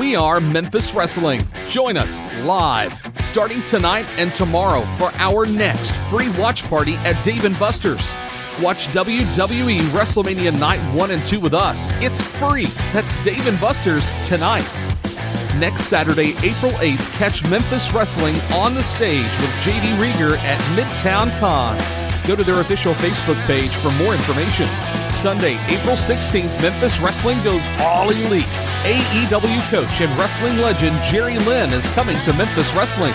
We are Memphis Wrestling. Join us live starting tonight and tomorrow for our next free watch party at Dave & Buster's. Watch WWE WrestleMania Night 1 and 2 with us. It's free. That's Dave & Buster's tonight. Next Saturday, April 8th, catch Memphis Wrestling on the stage with J.D. Rieger at Midtown Con. Go to their official Facebook page for more information. Sunday, April 16th, Memphis Wrestling goes all elite. AEW coach and wrestling legend Jerry Lynn is coming to Memphis Wrestling.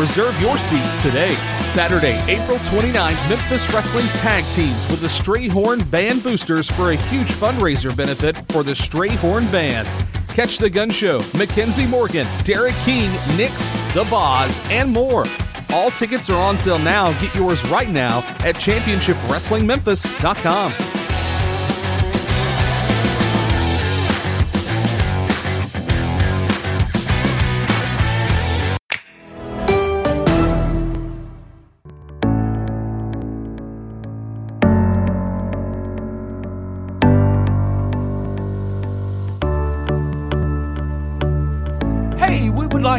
Reserve your seat today. Saturday, April 29th, Memphis Wrestling tag teams with the Strayhorn Band Boosters for a huge fundraiser benefit for the Strayhorn Band. Catch The Gun Show, Mackenzie Morgan, Derek King, Nix, The Boz, and more. All tickets are on sale now. Get yours right now at ChampionshipWrestlingMemphis.com.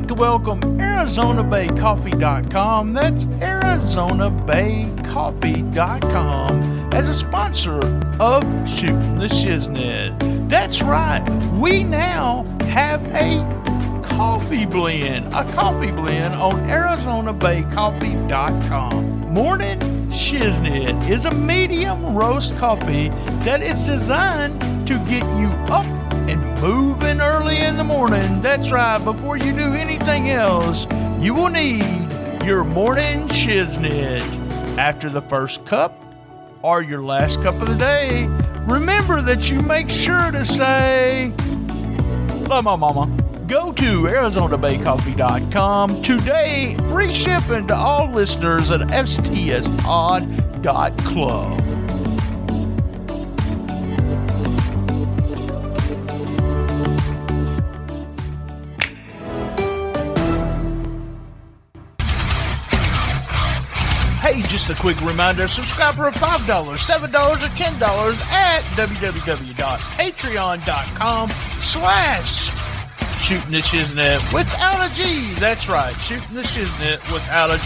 To welcome ArizonaBayCoffee.com, that's ArizonaBayCoffee.com, as a sponsor of Shooting the Shiznit. That's right, we now have a coffee blend on ArizonaBayCoffee.com. Morning Shiznit is a medium roast coffee that is designed to get you up and moving early in the morning. That's right, before you do anything else, you will need your morning shiznit. After the first cup or your last cup of the day, remember that you make sure to say, love my mama. Go to ArizonaBayCoffee.com today. Free shipping to all listeners at stspod.club. Just a quick reminder, subscribe for $5, $7, or $10 at www.patreon.com/shootingtheshiznit without a G. That's right, shooting the shiznit without a G.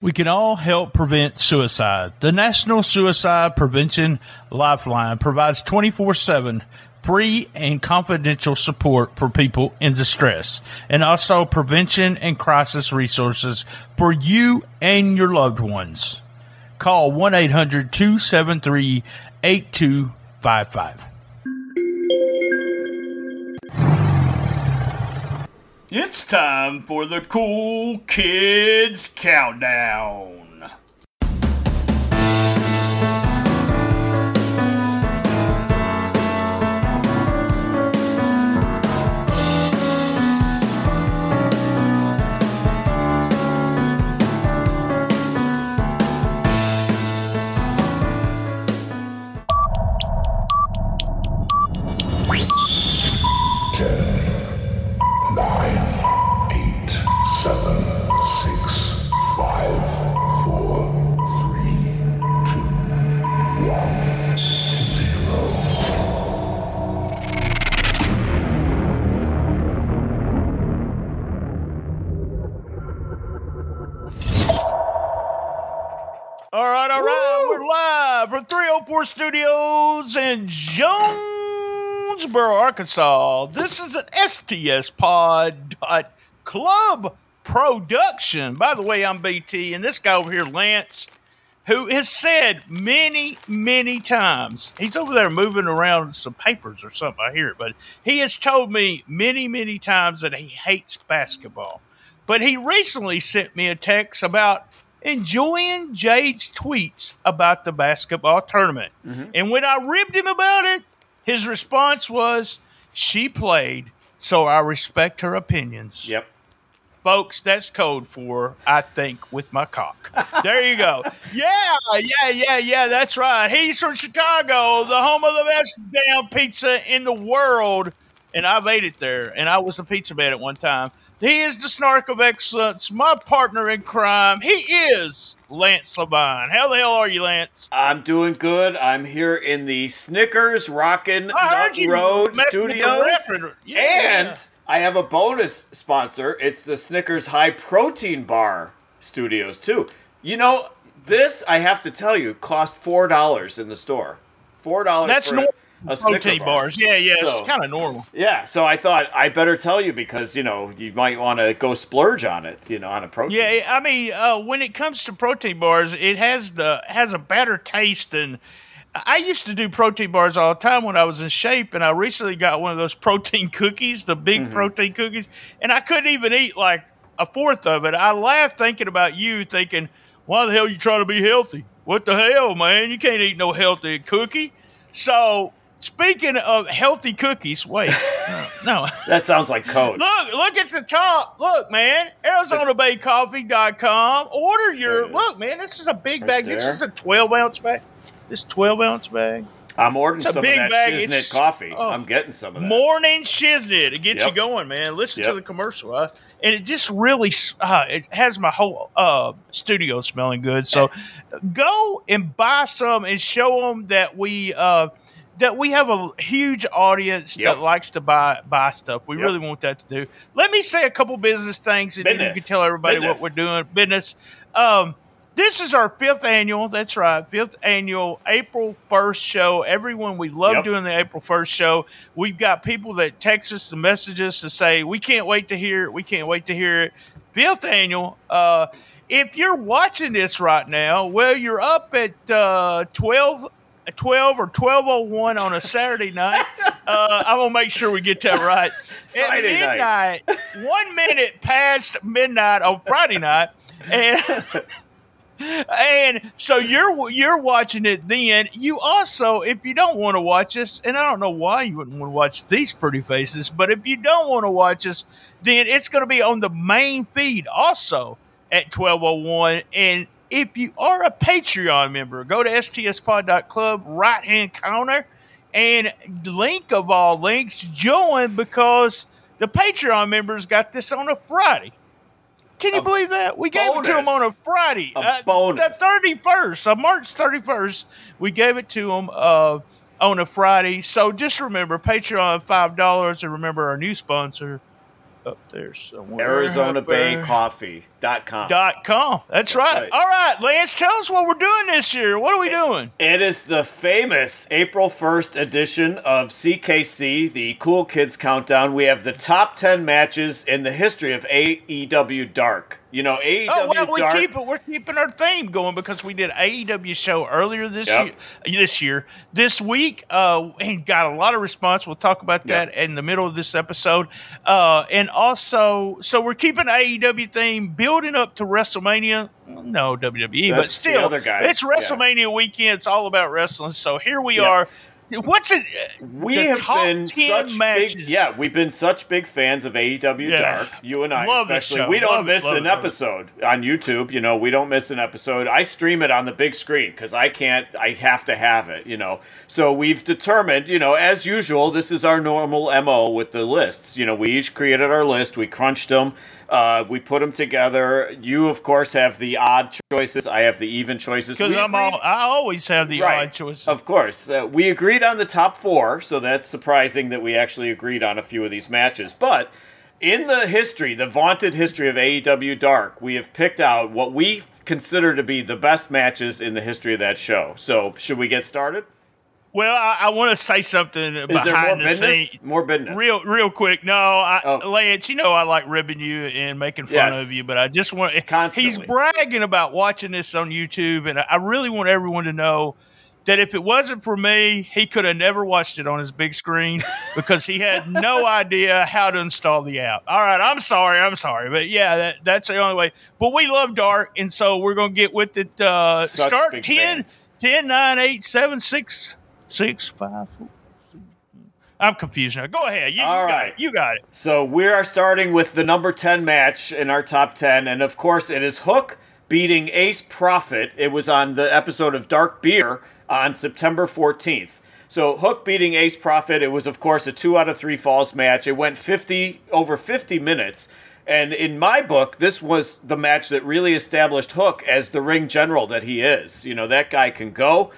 We can all help prevent suicide. The National Suicide Prevention Lifeline provides 24/7 free and confidential support for people in distress, and also prevention and crisis resources for you and your loved ones. Call 1-800-273-8255. It's time for the Cool Kids Countdown. From 304 Studios in Jonesboro, Arkansas. This is an stspod.club production. By the way, I'm BT, and this guy over here, Lance, who has said many, many times, he's over there moving around some papers or something, I hear it, but he has told me many, many times that he hates basketball. But he recently sent me a text about enjoying Jade's tweets about the basketball tournament. Mm-hmm. And when I ribbed him about it, his response was, she played, so I respect her opinions. Yep. Folks, that's code for, I think, with my cock. There you go. Yeah, that's right. He's from Chicago, the home of the best damn pizza in the world. And I've ate it there, and I was a pizza man at one time. He is the snark of excellence, my partner in crime. He is Lance LeVine. How the hell are you, Lance? I'm doing good. I'm here in the Snickers Rockin' Nut Road Studios. And I have a bonus sponsor. It's the Snickers High Protein Bar Studios, too. You know, this, I have to tell you, cost $4 in the store. $4. That's normal. Protein bars. Yeah, so, it's kind of normal. Yeah, so I thought I better tell you because, you know, you might want to go splurge on it, you know, on a protein. Yeah, I mean, when it comes to protein bars, it has a better taste than... I used to do protein bars all the time when I was in shape, and I recently got one of those protein cookies, the big protein cookies, and I couldn't even eat like a fourth of it. I laughed thinking about you, thinking, why the hell are you trying to be healthy? What the hell, man? You can't eat no healthy cookie. So... Speaking of healthy cookies, wait. No. That sounds like code. Look at the top. Look, man. ArizonaBayCoffee.com. Order your... Look, man, this is a big bag. This is a 12-ounce bag. This 12-ounce bag. I'm ordering some of that Shiznit coffee. I'm getting some of that. Morning Shiznit. It gets you going, man. Listen to the commercial. And it just really... it has my whole studio smelling good. So go and buy some and show them that we... that we have a huge audience that likes to buy stuff. We really want that to do. Let me say a couple business things, and then you can tell everybody what we're doing. Business. This is our fifth annual. That's right, fifth annual April 1st show. Everyone, we love doing the April 1st show. We've got people that text us and message us to say, we can't wait to hear it. We can't wait to hear it. Fifth annual. If you're watching this right now, well, you're up at 12 or 12:01 on a Saturday night. I'm gonna make sure we get that right. Friday at midnight, 1 minute past midnight on Friday night, and so you're watching it then. You also, if you don't want to watch us, and I don't know why you wouldn't want to watch these pretty faces, but if you don't want to watch us, then it's going to be on the main feed also at 12:01 and. If you are a Patreon member, go to stspod.club, right-hand counter, and link of all links, join, because the Patreon members got this on a Friday. Can you believe that? We gave it to them on a Friday. The 31st, March 31st, we gave it to them on a Friday. So just remember, Patreon, $5, and remember our new sponsor, up there somewhere. ArizonaBayCoffee.com. That's right. All right, Lance, tell us what we're doing this year. What are we doing? It is the famous April 1st edition of CKC, the Cool Kids Countdown. We have the top 10 matches in the history of AEW Dark. You know, AEW Dark. We're keeping our theme going because we did AEW show earlier this week, and got a lot of response. We'll talk about that in the middle of this episode. And also, so we're keeping AEW theme, building up to WrestleMania. No, WWE, but still, the other guys. It's WrestleMania weekend. It's all about wrestling. So here we are. What's it? We have been such matches. We've been such big fans of AEW Dark. You and I, love especially. We don't miss an episode on YouTube. You know, we don't miss an episode. I stream it on the big screen because I can't. I have to have it. You know, so we've determined. You know, as usual, this is our normal MO with the lists. You know, we each created our list. We crunched them. We put them together. You, of course, have the odd choices. I have the even choices. Because I always have the odd choices. Of course. We agreed on the top four, so that's surprising that we actually agreed on a few of these matches. But in the history, the vaunted history of AEW Dark, we have picked out what we consider to be the best matches in the history of that show. So should we get started? Well, I want to say something behind the scenes. More business? Real quick. No, Lance, you know I like ribbing you and making fun of you, but I just want – he's bragging about watching this on YouTube, and I really want everyone to know that if it wasn't for me, he could have never watched it on his big screen because he had no idea how to install the app. All right, I'm sorry. But, yeah, that's the only way. But we love Dark, and so we're going to get with it. Start 10, 9, 8, 7, 6, 6, 5, 4. I'm confused now. Go ahead. You got it. So we are starting with the number 10 match in our top 10. And, of course, it is Hook beating Ace Prophet. It was on the episode of Dark Beer on September 14th. So Hook beating Ace Prophet. It was, of course, a 2 out of 3 falls match. It went over 50 minutes. And in my book, this was the match that really established Hook as the ring general that he is. You know, that guy can go.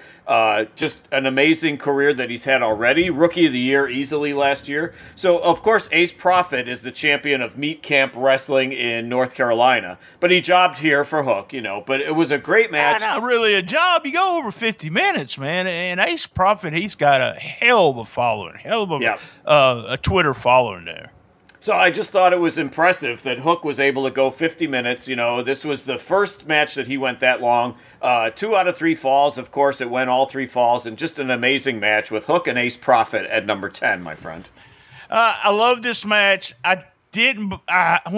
Just an amazing career that he's had already. Rookie of the year easily last year. So, of course, Ace Prophet is the champion of Meat Camp Wrestling in North Carolina. But he jobbed here for Hook, you know. But it was a great match. Not really a job. You go over 50 minutes, man. And Ace Prophet, he's got a hell of a following. Hell of a, a Twitter following there. So I just thought it was impressive that Hook was able to go 50 minutes. You know, this was the first match that he went that long. 2 out of 3 falls. Of course, it went all 3 falls. And just an amazing match with Hook and Ace Prophet at number 10, my friend. I love this match. When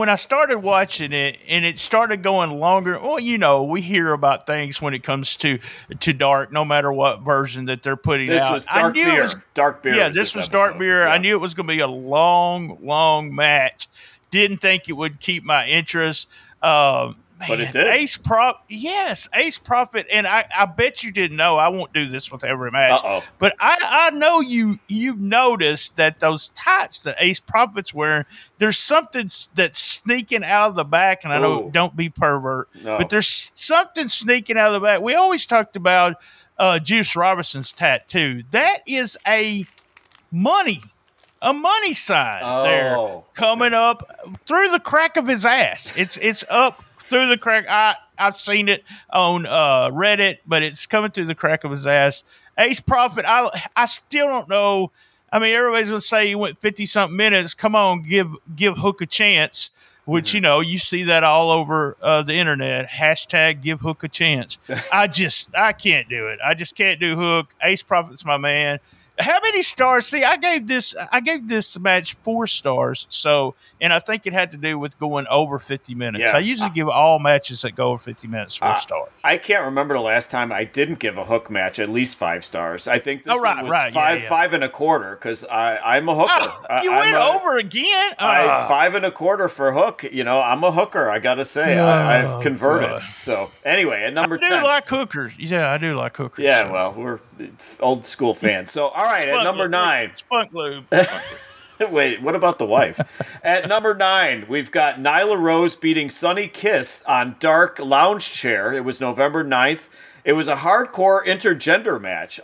I started watching it and it started going longer, well, you know, we hear about things when it comes to Dark, no matter what version that they're putting out. This was Dark Beer. Yeah, this was Dark Beer. I knew it was going to be a long, long match. Didn't think it would keep my interest. But it did. Ace Prophet, and I bet you didn't know. I won't do this with every match. Uh-oh. But I know you've noticed that those tights that Ace Prophet's wearing, there's something that's sneaking out of the back, and I don't be pervert, but there's something sneaking out of the back. We always talked about Juice Robinson's tattoo. That is a money sign there coming up through the crack of his ass. It's up. Through the crack, I've seen it on Reddit, but it's coming through the crack of his ass. Ace Prophet, I still don't know. I mean, everybody's gonna say he went 50-something minutes. Come on, give Hook a chance. Which you know, you see that all over the internet. # give Hook a chance. I can't do it. I just can't do Hook. Ace Prophet's my man. How many stars? See, I gave this match 4 stars. So, and I think it had to do with going over 50 minutes. Yeah. I usually give all matches that go over 50 minutes 4 stars. I can't remember the last time I didn't give a Hook match at least 5 stars. I think this one was 5.25 because I'm a hooker. Over again. 5.25 for Hook. You know, I'm a hooker. I gotta say, I've converted. God. So anyway, at number 10, I do like hookers. Yeah, I do like hookers. Yeah, so. Well, we're old school fans. So all right, at number 9. SpunkLube. Wait, what about the wife? At number 9, we've got Nyla Rose beating Sunny Kiss on Dark Lounge Chair. It was November 9th. It was a hardcore intergender match.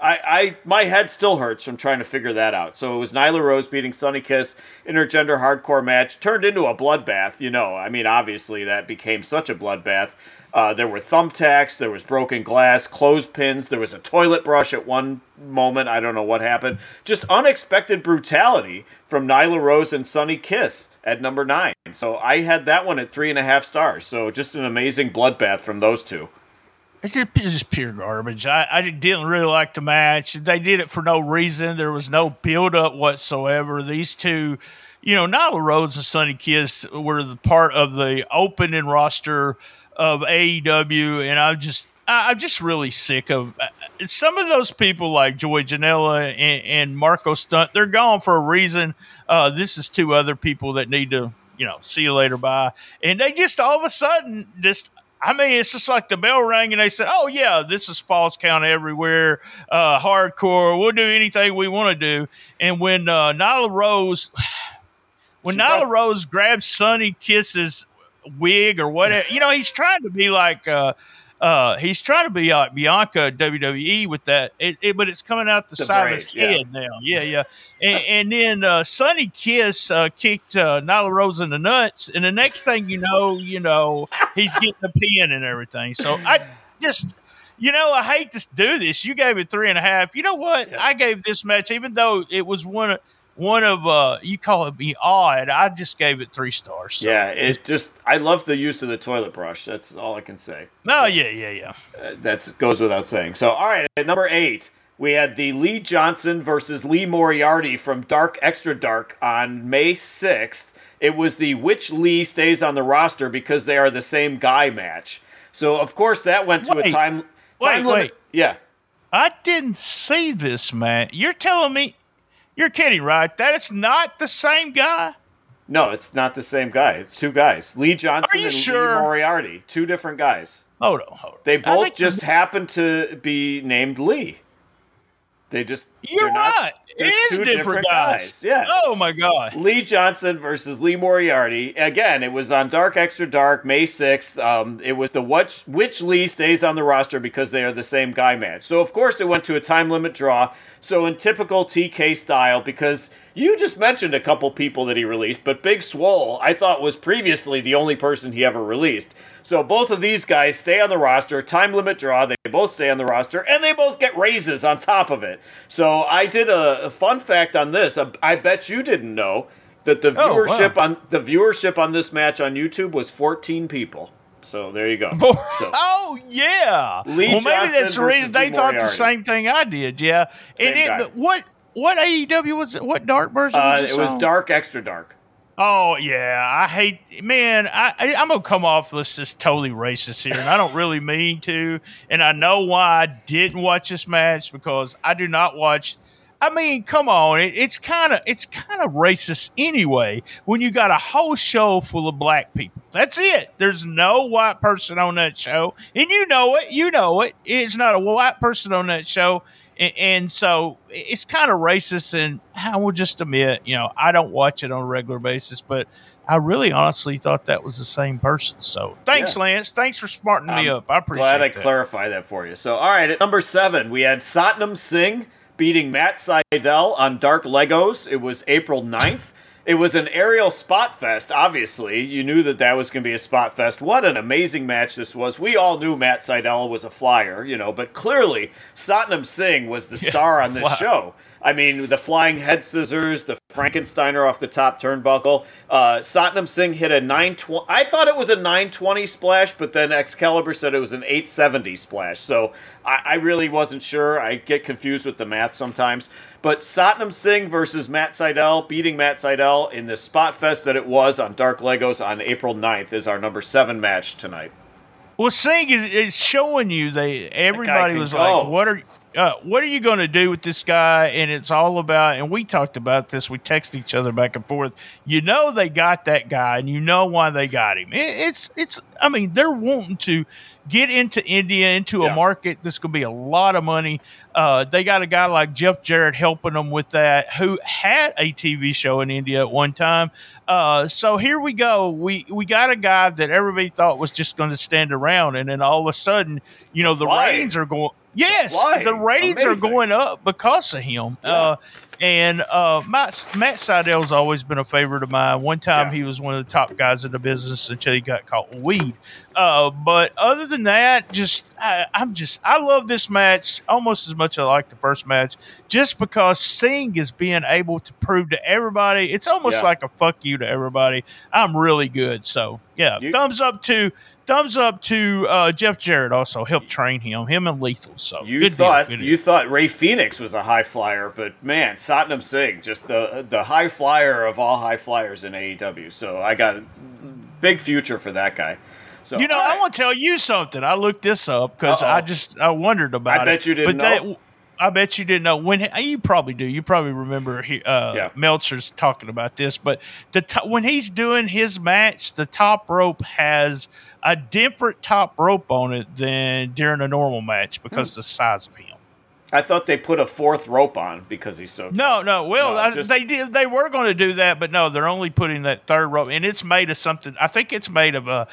My head still hurts from trying to figure that out. So it was Nyla Rose beating Sunny Kiss, intergender hardcore match, turned into a bloodbath. You know, I mean, obviously that became such a bloodbath. There were thumbtacks, there was broken glass, clothespins, there was a toilet brush at one moment. I don't know what happened. Just unexpected brutality from Nyla Rose and Sunny Kiss at number 9. So I had that one at 3.5 stars. So just an amazing bloodbath from those two. It's just pure garbage. I didn't really like the match. They did it for no reason. There was no build-up whatsoever. These two, you know, Nyla Rose and Sunny Kiss were the part of the opening roster of AEW, and I'm just really sick of some of those people like Joey Janela and Marco Stunt. They're gone for a reason. This is 2 other people that need to, you know, see you later, bye. And they just all of a sudden just. I mean, it's just like the bell rang and they said, oh, yeah, this is falls count everywhere, hardcore. We'll do anything we want to do. And when Nyla Rose grabs Sunny Kiss's wig or whatever, you know, he's trying to be like Bianca WWE with that, but it's coming out the side of his head now. Yeah. And then Sunny Kiss kicked Nyla Rose in the nuts, and the next thing you know, he's getting the pin and everything. So I just, you know, I hate to do this. You gave it 3.5. You know what? Yeah. I gave this match, even though it was one of – one of you call it be odd. I just gave it 3 stars. So. Yeah, it just I love the use of the toilet brush. That's all I can say. Oh, so, yeah. That goes without saying. So, all right, at number 8, we had the Lee Johnson versus Lee Moriarty from Dark Extra Dark on May 6th. It was the which Lee stays on the roster because they are the same guy match. So, of course, that went to a time limit. Wait. Yeah. I didn't see this, man. You're telling me, you're kidding, right? That it's not the same guy? No, it's not the same guy. It's two guys. Lee Johnson and Lee Moriarty. Two different guys. Hold on. They both just happen to be named Lee. They just... You're right. It is different guys. Yeah. Oh, my God. Lee Johnson versus Lee Moriarty. Again, it was on Dark Extra Dark, May 6th. It was the which Lee stays on the roster because they are the same guy match. So, of course, it went to a time limit draw. So, in typical TK style, because you just mentioned a couple people that he released, but Big Swole, I thought, was previously the only person he ever released. So, both of these guys stay on the roster, time limit draw, they both stay on the roster, and they both get raises on top of it. So, I did a fun fact on this. I bet you didn't know that the viewership on this match on YouTube was 14 people. So there you go. So, Lee Johnson maybe that's the reason they thought the same thing I did. Yeah. Same guy. What AEW was it? What dark version was this? It was Dark Extra Dark. Oh yeah, I'm gonna come off as totally racist here, and I don't really mean to. And I know why I didn't watch this match because I do not watch. I mean, come on, it's kind of racist anyway when you got a whole show full of black people. That's it. There's no white person on that show, and you know it. It's not a white person on that show, and so it's kind of racist, and I will just admit, I don't watch it on a regular basis, but I really honestly thought that was the same person. So thanks, Lance. Thanks for smarting me up. I appreciate it. Glad I clarified that for you. So, all right, at number 7, we had Satnam Singh beating Matt Sydal on Dark Legos. It was April 9th. It was an aerial spot fest, obviously. You knew that was going to be a spot fest. What an amazing match this was. We all knew Matt Sydal was a flyer, but clearly Satnam Singh was the star on this show. I mean, the flying head scissors, the Frankensteiner off the top turnbuckle. Satnam Singh hit a 920. I thought it was a 920 splash, but then Excalibur said it was an 870 splash. So I really wasn't sure. I get confused with the math sometimes. But Satnam Singh versus Matt Sydal, beating Matt Sydal in the spot fest that it was on Dark Legos on April 9th is our number 7 match tonight. Well, Singh is showing you everybody was like, what are you going to do with this guy? And it's all about, and we talked about this. We text each other back and forth. They got that guy, and why they got him. They're wanting to get into India, into a market that's going to be a lot of money. They got a guy like Jeff Jarrett helping them with that, who had a TV show in India at one time. So here we go. We got a guy that everybody thought was just going to stand around, and then all of a sudden, the ratings are going. Yes, the ratings are going up because of him. Yeah. And Matt Sydal's always been a favorite of mine. One time he was one of the top guys in the business until he got caught with weed. But other than that, I love this match almost as much as I like the first match, just because Singh is being able to prove to everybody. It's almost like a fuck you to everybody. I'm really good. So thumbs up to Jeff Jarrett. Also helped train him and Lethal. So you thought Ray Phoenix was a high flyer, but man, Satnam Singh, just the high flyer of all high flyers in AEW. So I got a big future for that guy. So, I want to tell you something. I looked this up because I wondered about it. I bet you didn't know. When you probably do. You probably remember Meltzer's talking about this. But when he's doing his match, the top rope has a different top rope on it than during a normal match because of the size of him. I thought they put a 4th rope on because he's so tall. No. Well, they did. They were going to do that, but no, they're only putting that 3rd rope, and it's made of something. I think it's made of a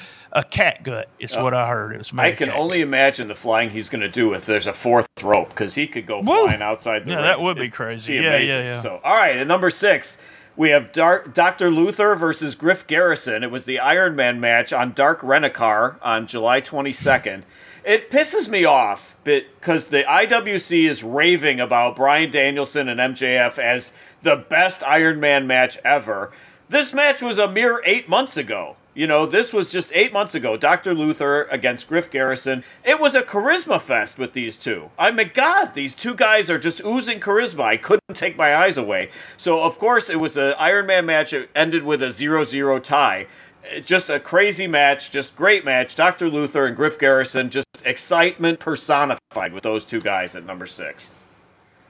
cat gut. Is what I heard. It was made. I can only imagine the flying he's going to do if there's a 4th rope because he could go flying outside the ring. That would be crazy. Yeah. So, all right, at number 6. We have Dr. Luther versus Griff Garrison. It was the Iron Man match on Dark Rent-A-Car on July 22nd. It pisses me off because the IWC is raving about Bryan Danielson and MJF as the best Iron Man match ever. This match was a mere 8 months ago. You know, this was just 8 months ago. Dr. Luther against Griff Garrison. It was a charisma fest with these two. I mean, God, these two guys are just oozing charisma. I couldn't take my eyes away. So, of course, it was an Iron Man match. It ended with a 0-0 tie. Just a crazy match, just great match. Dr. Luther and Griff Garrison, just excitement personified with those two guys at number 6.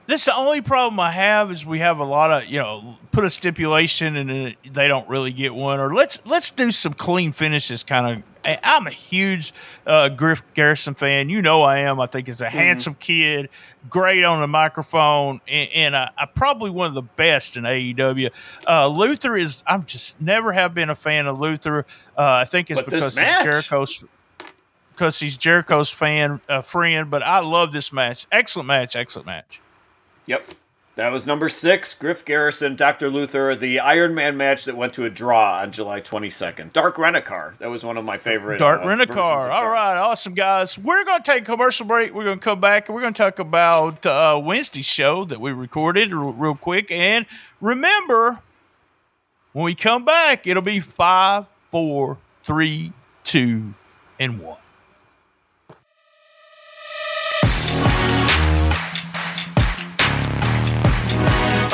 This, the only problem I have is we have a lot of, you know, put a stipulation and they don't really get one. Or let's do some clean finishes kind of. I'm a huge Griff Garrison fan. You know I am. I think he's a handsome kid, great on the microphone, and probably one of the best in AEW. Luther is – I'm just never have been a fan of Luther. I think it's because he's Jericho's – because he's Jericho's friend. But I love this match. Excellent match. Yep. That was number 6, Griff Garrison, Dr. Luther, the Iron Man match that went to a draw on July 22nd. Dark Rent-A-Car. That was one of my favorite. Dark Rent-A-Car. All right. Awesome, guys. We're going to take a commercial break. We're going to come back, and we're going to talk about Wednesday's show that we recorded real quick. And remember, when we come back, it'll be 5, 4, 3, 2, and 1.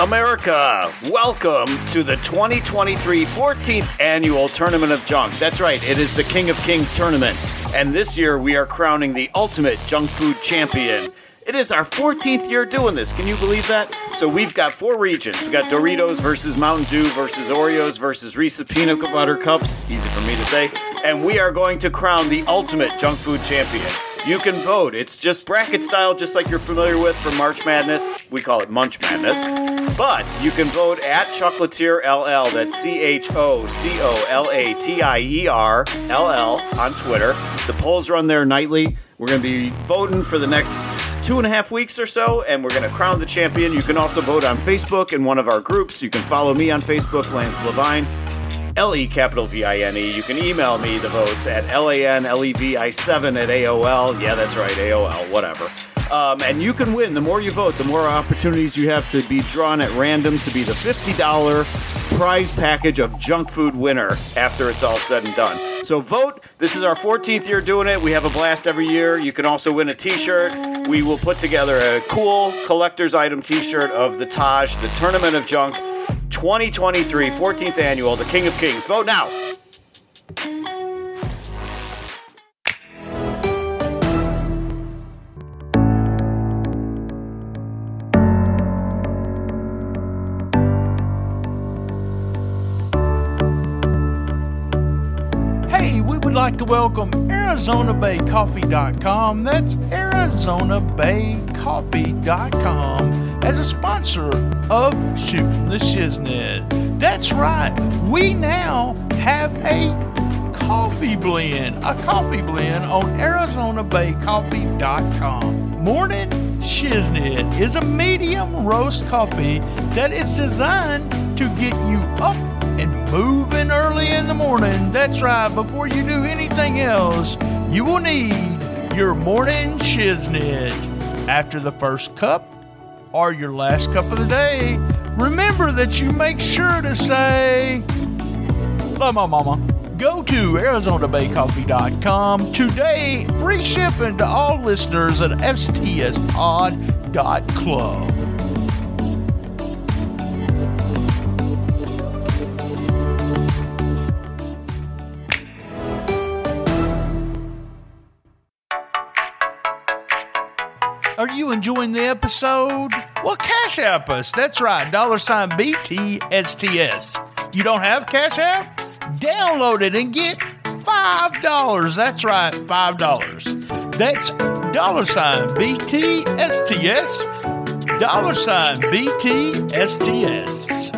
America, welcome to the 2023 14th Annual Tournament of Junk. That's right, it is the King of Kings Tournament. And this year we are crowning the ultimate junk food champion. It is our 14th year doing this. Can you believe that? So we've got 4 regions. We've got Doritos versus Mountain Dew versus Oreos versus Reese's Peanut Butter Cups. Easy for me to say. And we are going to crown the ultimate junk food champion. You can vote. It's just bracket style, just like you're familiar with from March Madness. We call it Munch Madness. But you can vote at ChocolatierLL, that's ChocolatierLL on Twitter. The polls run there nightly. We're going to be voting for the next 2.5 weeks or so, and we're going to crown the champion. You can also vote on Facebook in one of our groups. You can follow me on Facebook, Lance LeVine. LeVine. You can email me the votes at LANLEVI7@AOL. Yeah, that's right, AOL, whatever. And you can win. The more you vote, the more opportunities you have to be drawn at random to be the $50 prize package of junk food winner after it's all said and done. So vote. This is our 14th year doing it. We have a blast every year. You can also win a t-shirt. We will put together a cool collector's item t-shirt of the Taj, the Tournament of Junk, 2023 14th Annual, the King of Kings. Vote now. Hey, we would like to welcome ArizonaBayCoffee.com. That's ArizonaBayCoffee.com. as a sponsor of Shooting the Shiznit. That's right, we now have a coffee blend on ArizonaBayCoffee.com. Morning Shiznit is a medium roast coffee that is designed to get you up and moving early in the morning. That's right, before you do anything else, you will need your Morning Shiznit. After the first cup, or your last cup of the day, remember that you make sure to say, love my mama. Go to ArizonaBayCoffee.com today. Free shipping to all listeners at stspod.club. Are you enjoying the episode? Well, cash app us. That's right. $BT STS. You don't have cash app? Download it and get $5. That's right. $5. That's $BT STS. $BT STS.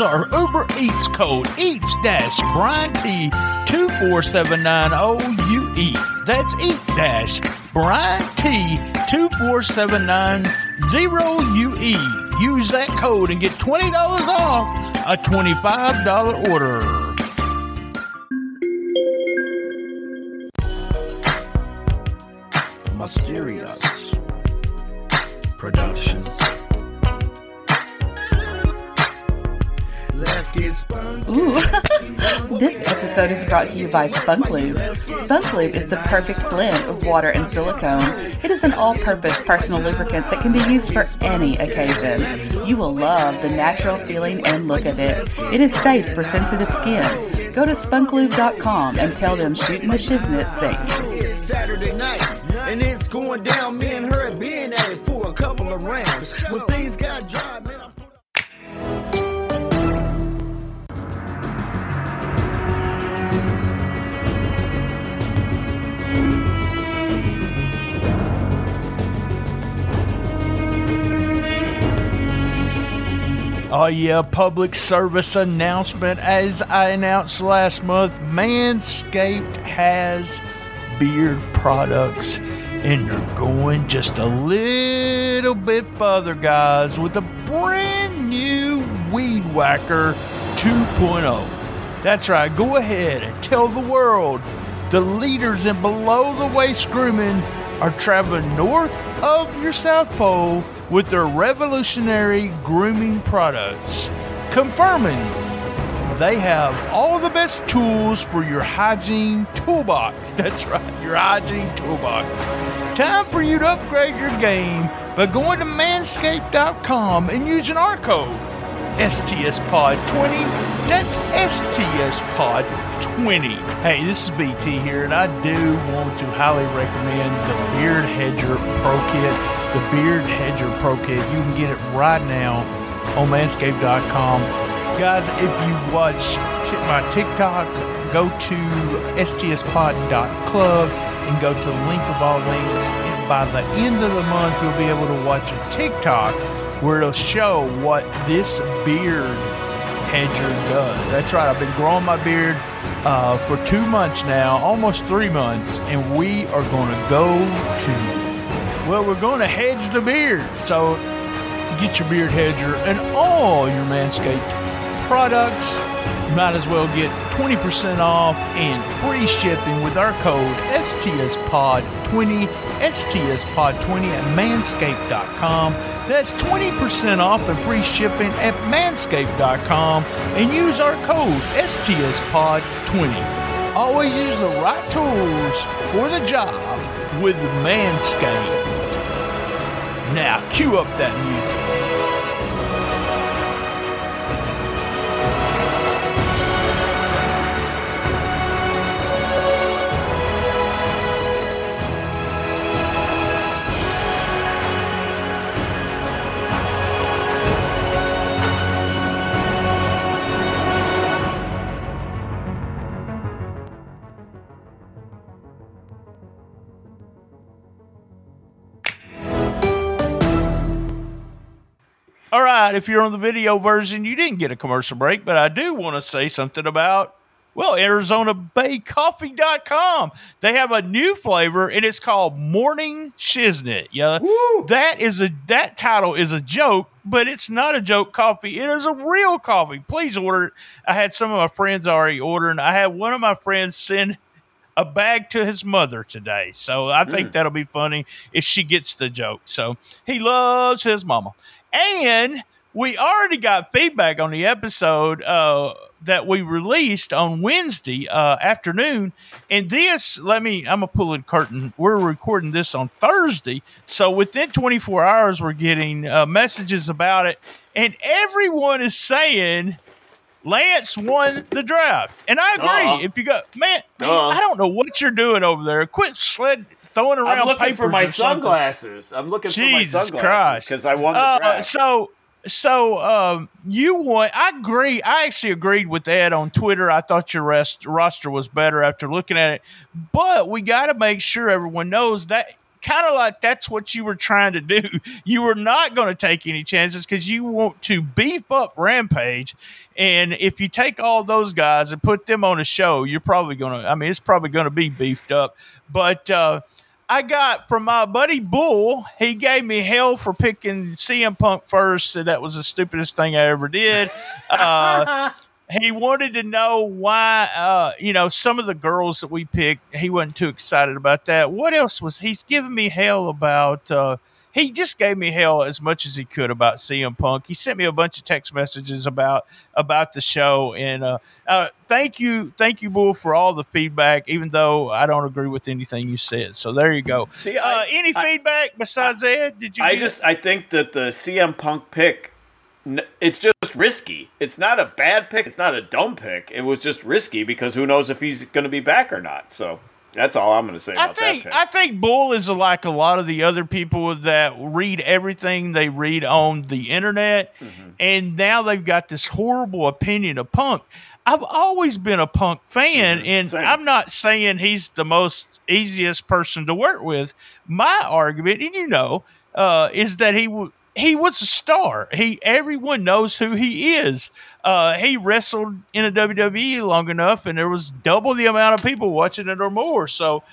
Our Uber Eats code eats-BrianT24790UE. That's eats-BrianT24790UE. Use that code and get $20 off a $25 order. Mysterious Productions. Ooh. This episode is brought to you by SpunkLube. SpunkLube is the perfect blend of water and silicone. It is an all-purpose personal lubricant that can be used for any occasion. You will love the natural feeling and look of it. It is safe for sensitive skin. Go to SpunkLube.com and tell them Shootin' the Shiznit sent you. It's Saturday night, and it's going down. Me and her have been at it for a couple of rounds. When things got dry, man, I'm... Oh yeah, public service announcement. As I announced last month, Manscaped has beard products, and they're going just a little bit further, guys, with a brand new Weed Whacker 2.0. That's right, go ahead and tell the world the leaders in below the waist grooming are traveling north of your South Pole with their revolutionary grooming products, confirming they have all the best tools for your hygiene toolbox. That's right, your hygiene toolbox. Time for you to upgrade your game by going to manscaped.com and using our code STSPOD20. That's STSPOD20. Hey, this is BT here, and I do want to highly recommend the Beard Hedger Pro Kit. The Beard Hedger Pro Kit. You can get it right now on manscaped.com. Guys, if you watch my TikTok, go to stspod.club and go to link of all links. And by the end of the month, you'll be able to watch a TikTok where it'll show what this Beard Hedger does. That's right. I've been growing my beard for 2 months now, almost 3 months, and we are going to go to... Well, we're going to hedge the beard. So get your beard hedger and all your Manscaped products. You might as well get 20% off and free shipping with our code STSPOD20, STSPOD20 at manscaped.com. That's 20% off and free shipping at manscaped.com. And use our code STSPOD20. Always use the right tools for the job with Manscaped. Now, cue up that music. If you're on the video version, you didn't get a commercial break, but I do want to say something about, well, ArizonaBayCoffee.com. They have a new flavor, and it's called Morning Shiznit. Yeah, woo! That title is a joke, but it's not a joke coffee. It is a real coffee. Please order it. I had some of my friends already ordering. I had one of my friends send a bag to his mother today, so I think that'll be funny if she gets the joke. So he loves his mama. And we already got feedback on the episode that we released on Wednesday afternoon. And this, I'm going to pull a curtain. We're recording this on Thursday. So within 24 hours, we're getting messages about it. And everyone is saying Lance won the draft. And I agree. If you go, I don't know what you're doing over there. Quit sledding. Throwing around I'm looking for my sunglasses. I'm looking for my sunglasses because I won the draft. So you won. I agree. I actually agreed with Ed on Twitter. I thought your roster was better after looking at it. But we got to make sure everyone knows that kind of like that's what you were trying to do. You were not going to take any chances because you want to beef up Rampage. And if you take all those guys and put them on a show, you're probably going to – it's probably going to be beefed up. But I got from my buddy Bull, he gave me hell for picking CM Punk first. So that was the stupidest thing I ever did. He wanted to know why, some of the girls that we picked, he wasn't too excited about that. What else was he's giving me hell about? He just gave me hell as much as he could about CM Punk. He sent me a bunch of text messages about the show. And thank you, Bull, for all the feedback, even though I don't agree with anything you said. So there you go. See, any feedback besides Ed? Did you? I think that the CM Punk pick, it's just risky. It's not a bad pick. It's not a dumb pick. It was just risky because who knows if he's going to be back or not. So that's all I'm going to say about that pick. I think Bull is like a lot of the other people that read everything they read on the internet, mm-hmm. and now they've got this horrible opinion of Punk. I've always been a Punk fan, mm-hmm. and same. I'm not saying he's the most easiest person to work with. My argument, and is that he was a star. Everyone knows who he is. He wrestled in a WWE long enough, and there was double the amount of people watching it or more. So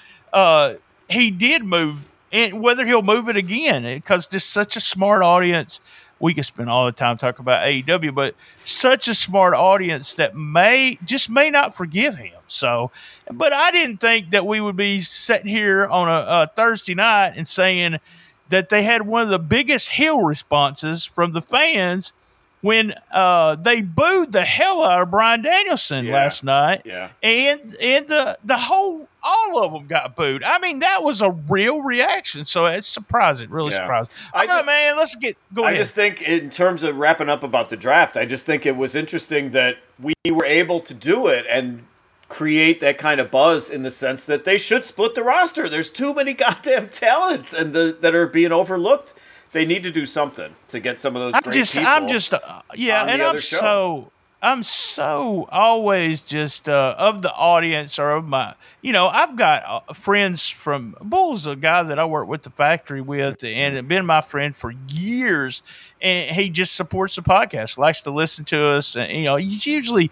he did move, and whether he'll move it again, because there's such a smart audience. We could spend all the time talking about AEW, but such a smart audience that may not forgive him. So, but I didn't think that we would be sitting here on a Thursday night and saying that they had one of the biggest heel responses from the fans when they booed the hell out of Bryan Danielson last night. Yeah. And all of them got booed. I mean, that was a real reaction. So it's surprising, really surprising. Go ahead. I just think in terms of wrapping up about the draft, I just think it was interesting that we were able to do it and create that kind of buzz in the sense that they should split the roster. There's too many goddamn talents and that are being overlooked. They need to do something to get some of those people. I'm so always just of the audience or of my, I've got friends from, Bull's a guy that I work with the factory with and been my friend for years. And he just supports the podcast, likes to listen to us. And, he's usually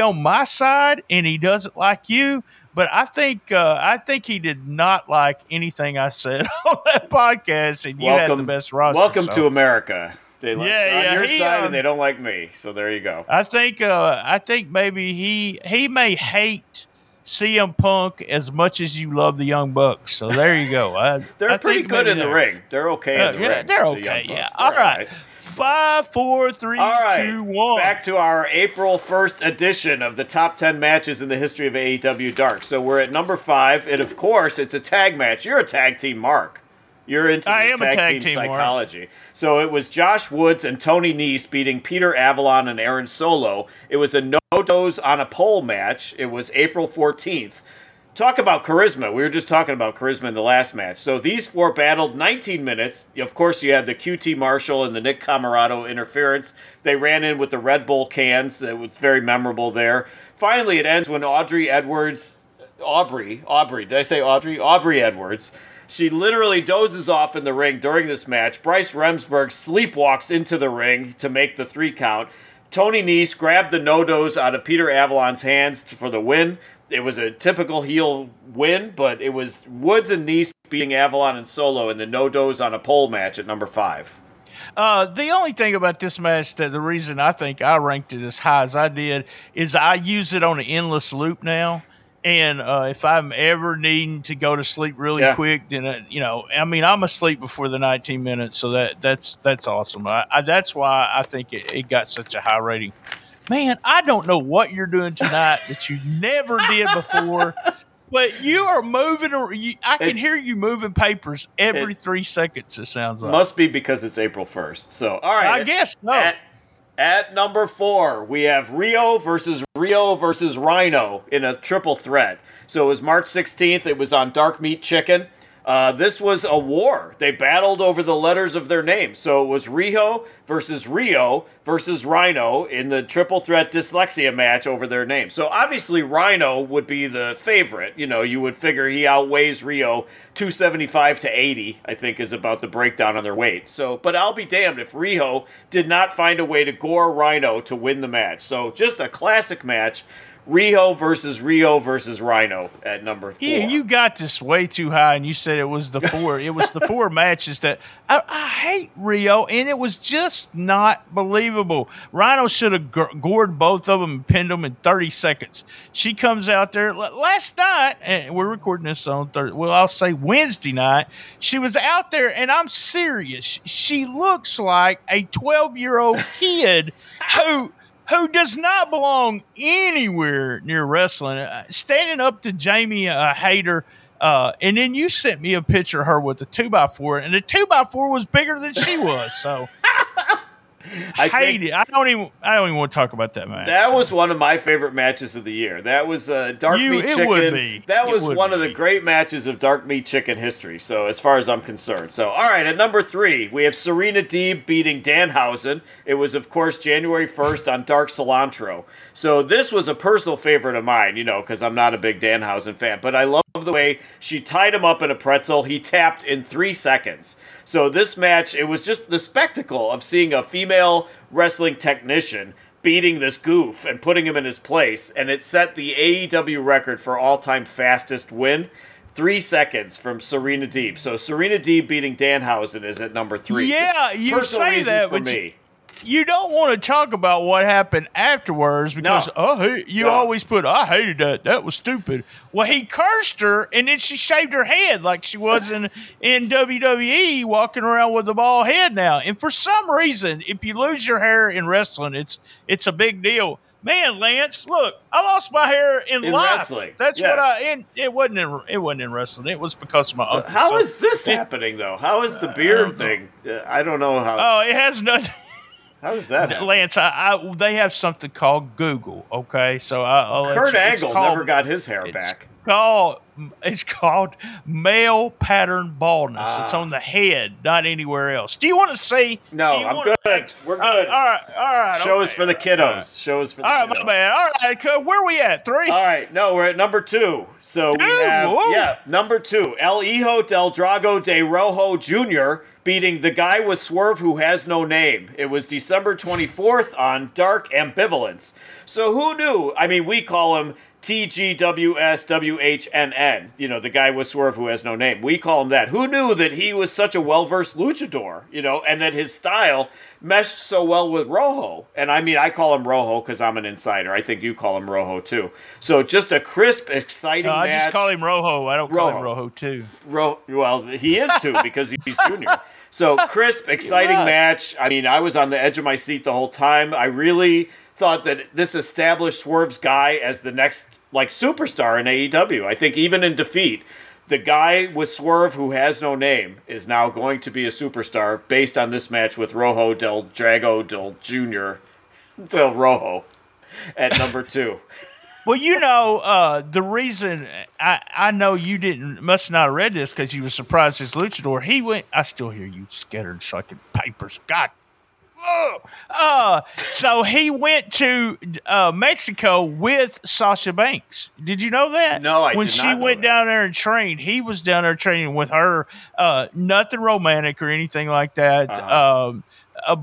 on my side and he doesn't like you. But I think he did not like anything I said on that podcast. And you had the best roster. Welcome to America. They like on your side and they don't like me. So there you go. I think maybe he may hate CM Punk as much as you love the Young Bucks. So there you go. They're pretty good in the ring. They're okay in the ring. They're okay, yeah. All right. 5, 4, 3, 2, 1. Back to our April 1st edition of the top 10 matches in the history of AEW Dark. So we're at number 5, and of course, it's a tag match. You're a tag team, Mark. You're into tag team psychology. Mark. So it was Josh Woods and Tony Nese beating Peter Avalon and Aaron Solo. It was a no-dos on a pole match. It was April 14th. Talk about charisma. We were just talking about charisma in the last match. So these four battled 19 minutes. Of course, you had the QT Marshall and the Nick Comoroto interference. They ran in with the Red Bull cans. It was very memorable there. Finally, it ends when Aubrey Edwards. She literally dozes off in the ring during this match. Bryce Remsburg sleepwalks into the ring to make the 3 count. Tony Nese grabbed the no-dos out of Peter Avalon's hands for the win. It was a typical heel win, but it was Woods and Nese beating Avalon and Solo in the no-dos on a pole match at number 5. The only thing about this match that the reason I think I ranked it as high as I did is I use it on an endless loop now. And if I'm ever needing to go to sleep really quick, then, I'm asleep before the 19 minutes. So that's awesome. That's why I think it got such a high rating. Man, I don't know what you're doing tonight that you never did before, but you are moving. I can hear you moving papers every 3 seconds, it sounds like. Must be because it's April 1st. So, all right. I guess no. At number 4, we have Rio versus Rhino in a triple threat. So it was March 16th. It was on Dark Meat Chicken. This was a war. They battled over the letters of their name. So it was Riho versus Rio versus Rhino in the triple threat dyslexia match over their name. So obviously Rhino would be the favorite. You would figure he outweighs Rio 275 to 80, I think is about the breakdown on their weight. So, but I'll be damned if Riho did not find a way to gore Rhino to win the match. So just a classic match. Riho versus Rhino at number 4. Yeah, you got this way too high, and you said it was the 4. It was the 4 matches that I hate Rio, and it was just not believable. Rhino should have gored both of them and pinned them in 30 seconds. She comes out there last night, and we're recording this on Thursday. Well, I'll say Wednesday night. She was out there, and I'm serious. She looks like a 12-year-old kid who does not belong anywhere near wrestling, standing up to Jamie Hayter. And then you sent me a picture of her with a 2x4, and the 2x4 was bigger than she was. So I hate it. I don't even want to talk about that match. That was one of my favorite matches of the year. That was Dark Meat Chicken. Would be. That was one of the great matches of Dark Meat Chicken history. So as far as I'm concerned. So all right, at number 3, we have Serena Deeb beating Danhausen. It was of course January 1st on Dark Cilantro. So this was a personal favorite of mine, you know, because I'm not a big Danhausen fan, but I love the way she tied him up in a pretzel. He tapped in 3 seconds. So this match, it was just the spectacle of seeing a female wrestling technician beating this goof and putting him in his place, and it set the AEW record for all-time fastest win, 3 seconds from Serena Deeb. So Serena Deeb beating Danhausen is at number 3. Yeah, you say that, but you don't want to talk about what happened afterwards because always put, I hated that. That was stupid. Well, he cursed her, and then she shaved her head like she was in WWE, walking around with a bald head now. And for some reason, if you lose your hair in wrestling, it's a big deal. Man, Lance, look, I lost my hair in life. Wrestling. That's what I. And it wasn't in wrestling. It was because of my uncle. How is this happening though? How is the beard thing? I don't know how. Oh, it has nothing. How does that happen? Lance, they have something called Google, okay? So Kurt Angle never got his hair back. It's called male pattern baldness. It's on the head, not anywhere else. Do you want to see? No, I'm good. We're good. All right. Shows for the kiddos. All right, my man. All right, where are we at? 3? All right, no, we're at number 2. So we have, number 2, El hijo del Drago de Rojo Jr., beating the guy with Swerve who has no name. It was December 24th on Dark Ambivalence. So who knew? I mean, we call him TGWSWHNN, you know, the guy with Swerve who has no name. We call him that. Who knew that he was such a well-versed luchador, you know, and that his style meshed so well with Rojo. And I mean, I call him Rojo because I'm an insider. I think you call him Rojo too. So just a crisp, exciting match. I just call him Rojo. I don't call him Rojo too. Well, he is too because he's junior. So crisp, exciting match. I mean, I was on the edge of my seat the whole time. I really thought that this established Swerve's guy as the next like superstar in AEW. I think even in defeat, the guy with Swerve who has no name is now going to be a superstar based on this match with Rojo del Drago del Jr. del Rojo at number 2. Well, you know, the reason I know you must not have read this because you were surprised his luchador. He went, I still hear you scattered fucking papers. God. So he went to Mexico with Sasha Banks. Did you know that? No, I did not. When she went down there and trained, he was down there training with her. Nothing romantic or anything like that. Uh-huh.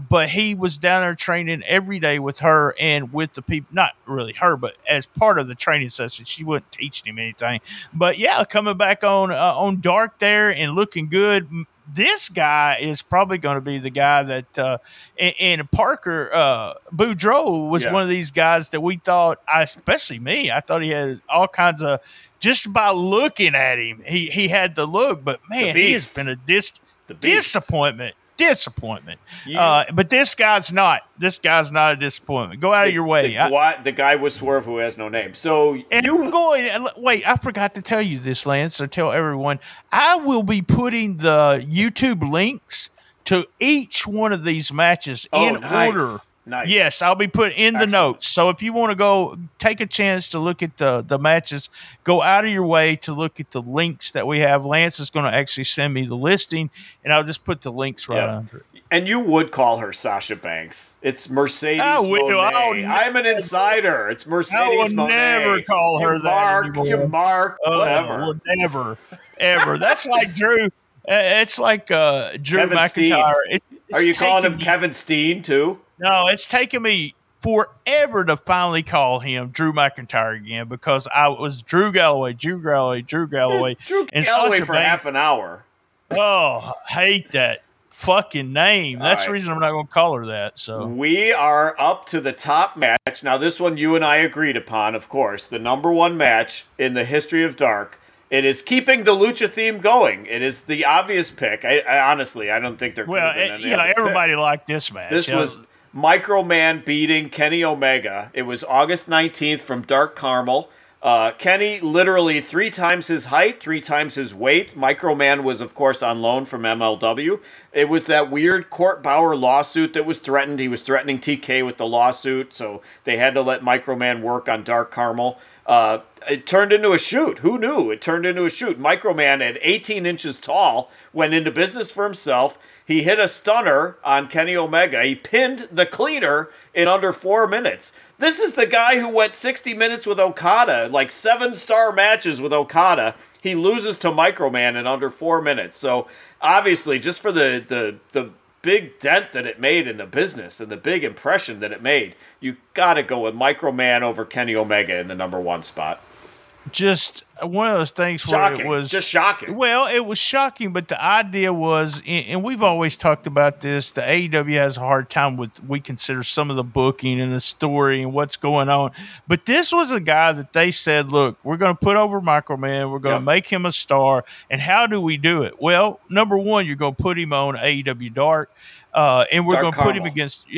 But he was down there training every day with her and with the people, not really her, but as part of the training session, she wasn't teaching him anything. But yeah, coming back on Dark there and looking good. This guy is probably going to be the guy that and Parker Boudreaux was one of these guys that we thought, especially me, I thought he had all kinds of, just by looking at him, he had the look. But, man, he has been a disappointment. Disappointment. Yeah. But this guy's not. This guy's not a disappointment. Go out of your way. The guy with Swerve who has no name. So wait, I forgot to tell you this, Lance, or tell everyone. I will be putting the YouTube links to each one of these matches in order. Nice. Yes, I'll be putting in the notes. So if you want to go take a chance to look at the matches, go out of your way to look at the links that we have. Lance is going to actually send me the listing, and I'll just put the links right under it. And you would call her Sasha Banks. It's Mercedes Moné. I'm an insider. It's Mercedes Moné. I will never call her that anymore. You mark, whatever. Never, ever. That's like Drew. It's like Drew Kevin McIntyre. Are you calling him Kevin Steen, too? No, it's taken me forever to finally call him Drew McIntyre again, because I was Drew Galloway. Drew Galloway for half an hour. Oh, hate that fucking name. That's the reason I'm not going to call her that. So we are up to the top match. Now, this one you and I agreed upon, of course. The number one match in the history of Dark. It is keeping the Lucha theme going. It is the obvious pick. I honestly, I don't think there could have been any other everybody pick. Liked this match. This was Microman beating Kenny Omega. It was August 19th from Dark Carmel. Kenny literally 3 times his height, 3 times his weight. Microman was, of course, on loan from MLW. It was that weird Court Bauer lawsuit that was threatened. He was threatening TK with the lawsuit, so they had to let Microman work on Dark Carmel. It turned into a shoot. Who knew? It turned into a shoot. Microman, at 18 inches tall, went into business for himself. He hit a stunner on Kenny Omega. He pinned the cleaner in under 4 minutes. This is the guy who went 60 minutes with Okada, like 7-star matches with Okada. He loses to Microman in under 4 minutes. So, obviously, just for the big dent that it made in the business and the big impression that it made, you got to go with Microman over Kenny Omega in the number one spot. Just one of those things where it was just shocking. Well, it was shocking, but the idea was, and we've always talked about this, the AEW has a hard time with, we consider some of the booking and the story and what's going on. But this was a guy that they said, look, we're going to put over Microman. We're going to make him a star. And how do we do it? Well, number one, you're going to put him on AEW Dark. And we're going to put him against, put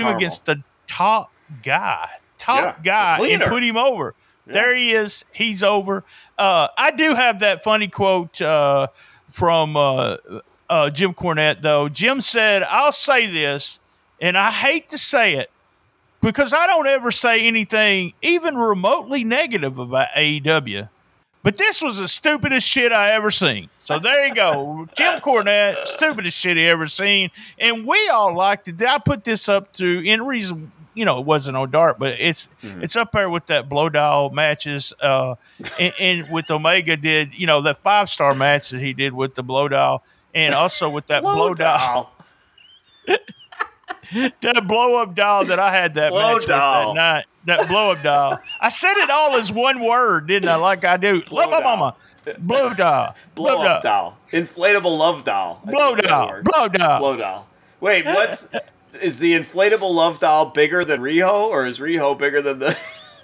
him against the top guy and put him over. Yeah. There he is. He's over. I do have that funny quote from Jim Cornette, though. Jim said, I'll say this, and I hate to say it, because I don't ever say anything even remotely negative about AEW. But this was the stupidest shit I ever seen. So there you go. Jim Cornette, stupidest shit he ever seen. And we all liked it. I put this up to, in reason, it wasn't on Dark, but it's up there with that blow dial matches. And with Omega did, that 5-star match that he did with the blow dial. And also with that blow dial. That blow-up dial that I had that blow match dial. With that night. That blow-up dial. I said it all as one word, didn't I? Like I do. Blow dial. Blow dial. Blow-up dial. Inflatable love dial. Blow dial. Blow dial. Blow dial. Wait, is the inflatable love doll bigger than Riho, or is Riho bigger than the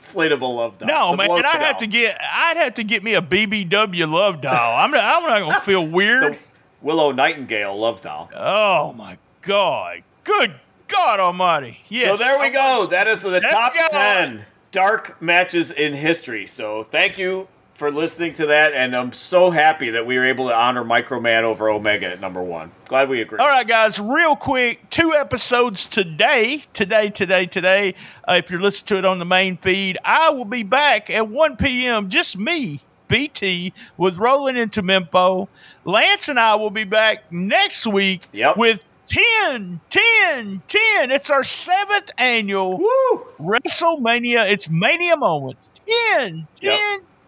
inflatable love doll? No, man, and I'd have to get me a BBW love doll. I'm not gonna feel weird. The Willow Nightingale love doll. Oh my God! Good God Almighty! Yes. So there we go. That is the top 10 Dark matches in history. So thank you for listening to that, and I'm so happy that we were able to honor Microman over Omega at number one. Glad we agree. All right, guys, real quick, 2 episodes today. If you're listening to it on the main feed, I will be back at 1 p.m., just me, BT, with Rolling Into Mempo. Lance and I will be back next week with 10. It's our 7th annual WrestleMania. It's Mania Moments. 10.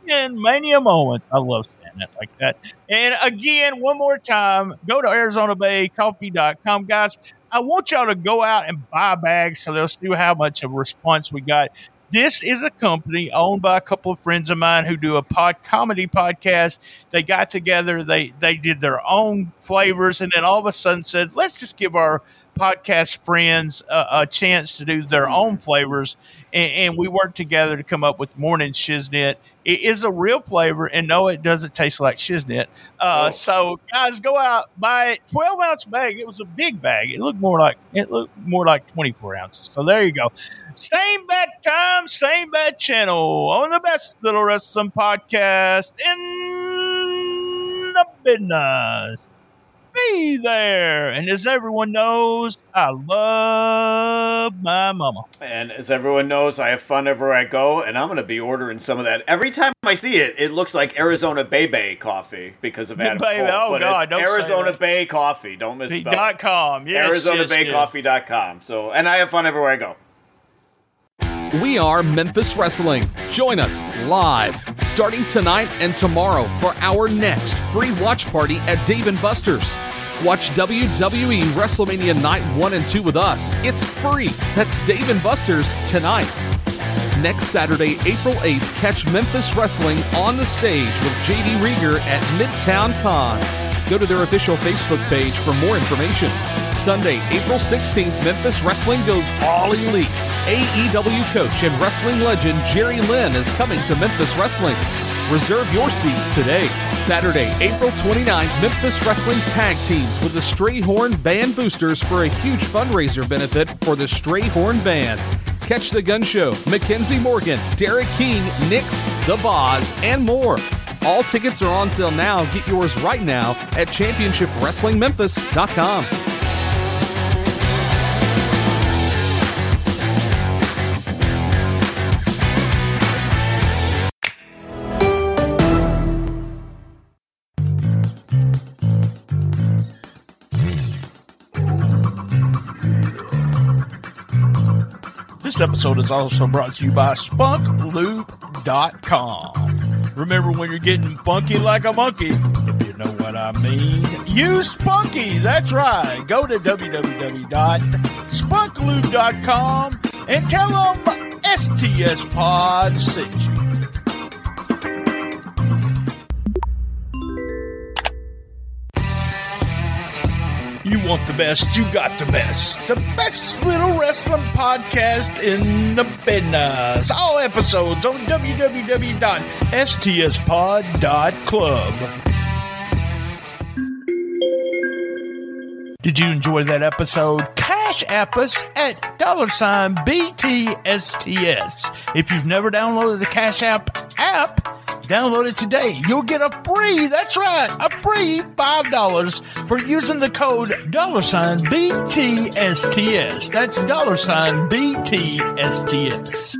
And Mania Moments. I love saying that like that. And again, one more time, go to ArizonaBayCoffee.com. Guys, I want y'all to go out and buy bags so they'll see how much of a response we got. This is a company owned by a couple of friends of mine who do a comedy podcast. They got together. They did their own flavors, and then all of a sudden said, let's just give our podcast friends a chance to do their own flavors, and we worked together to come up with Morning Shiznit. It is a real flavor, and no, it doesn't taste like shiznit. So guys, go out, buy it. 12-ounce bag. It was a big bag. It looked more like 24 ounces. So there you go. Same bad time, same bad channel on the best little wrestling podcast in the business. Be there. And as everyone knows, I love my mama. And as everyone knows, I have fun everywhere I go, and I'm going to be ordering some of that. Every time I see it, it looks like Arizona Bay Bay coffee because of Adam Cole. Oh, but God, don't Arizona Bay Coffee. Don't misspell it. .com. Yes, ArizonaBayCoffee.com. So, and I have fun everywhere I go. We are Memphis Wrestling. Join us live starting tonight and tomorrow for our next free watch party at Dave & Buster's. Watch WWE WrestleMania Night 1 and 2 with us. It's free. That's Dave and Buster's tonight. Next Saturday, April 8th, catch Memphis Wrestling on the stage with JD Rieger at Midtown Con. Go to their official Facebook page for more information. Sunday, April 16th, Memphis Wrestling goes all elite. AEW coach and wrestling legend Jerry Lynn is coming to Memphis Wrestling. Reserve your seat today. Saturday, April 29th, Memphis Wrestling tag teams with the Strayhorn Band Boosters for a huge fundraiser benefit for the Strayhorn Band. Catch The Gun Show, Mackenzie Morgan, Derek King, Nix, The Boz, and more. All tickets are on sale now. Get yours right now at ChampionshipWrestlingMemphis.com. This episode is also brought to you by SpunkLube.com. Remember, when you're getting funky like a monkey, if you know what I mean, use Spunky. That's right. Go to www.SpunkLube.com and tell them STS Pod sent you. You want the best, you got the best. The best little wrestling podcast in the business. All episodes on www.stspod.club. Did you enjoy that episode? Cash app us at $BTSTS. If you've never downloaded the Cash app, download it today. You'll get a free, that's right, a free $5 for using the code $BTSTS. That's $BTSTS.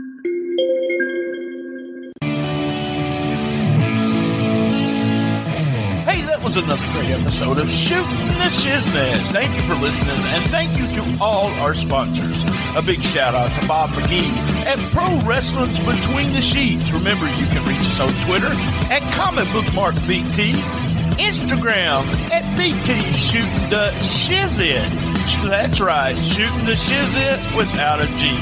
Hey, that was another great episode of Shooting the Shiznit. Thank you for listening, and thank you to all our sponsors. A big shout-out to Bob McGee at Pro Wrestling's Between the Sheets. Remember, you can reach us on Twitter at @BT, Instagram at BT Shooting the Shiznit. That's right, Shooting the Shiznit without a G.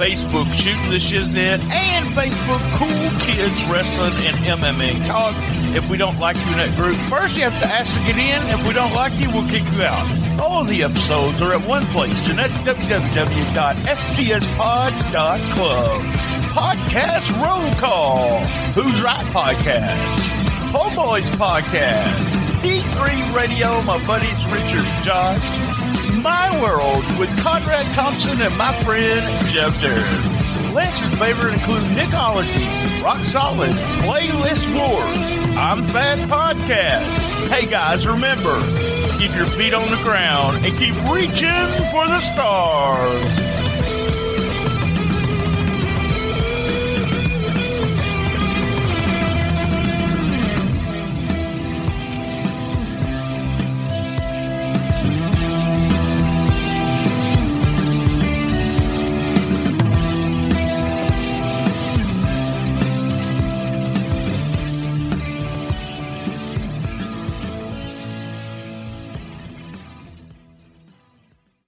Facebook Shooting the Shiznit and Facebook Cool Kids Wrestling and MMA Talk. If we don't like you in that group, first you have to ask to get in. If we don't like you, we'll kick you out. All the episodes are at one place, and that's www.stspod.club. Podcast Roll Call, Who's Right Podcast, Old Boys Podcast, D3 Radio, my buddies Richard Josh, My World with Conrad Thompson and my friend Jeff Durr. Lance's favorite include Nickology, Rock Solid, Playlist Wars, I'm Fat Podcast. Hey guys, remember, keep your feet on the ground and keep reaching for the stars.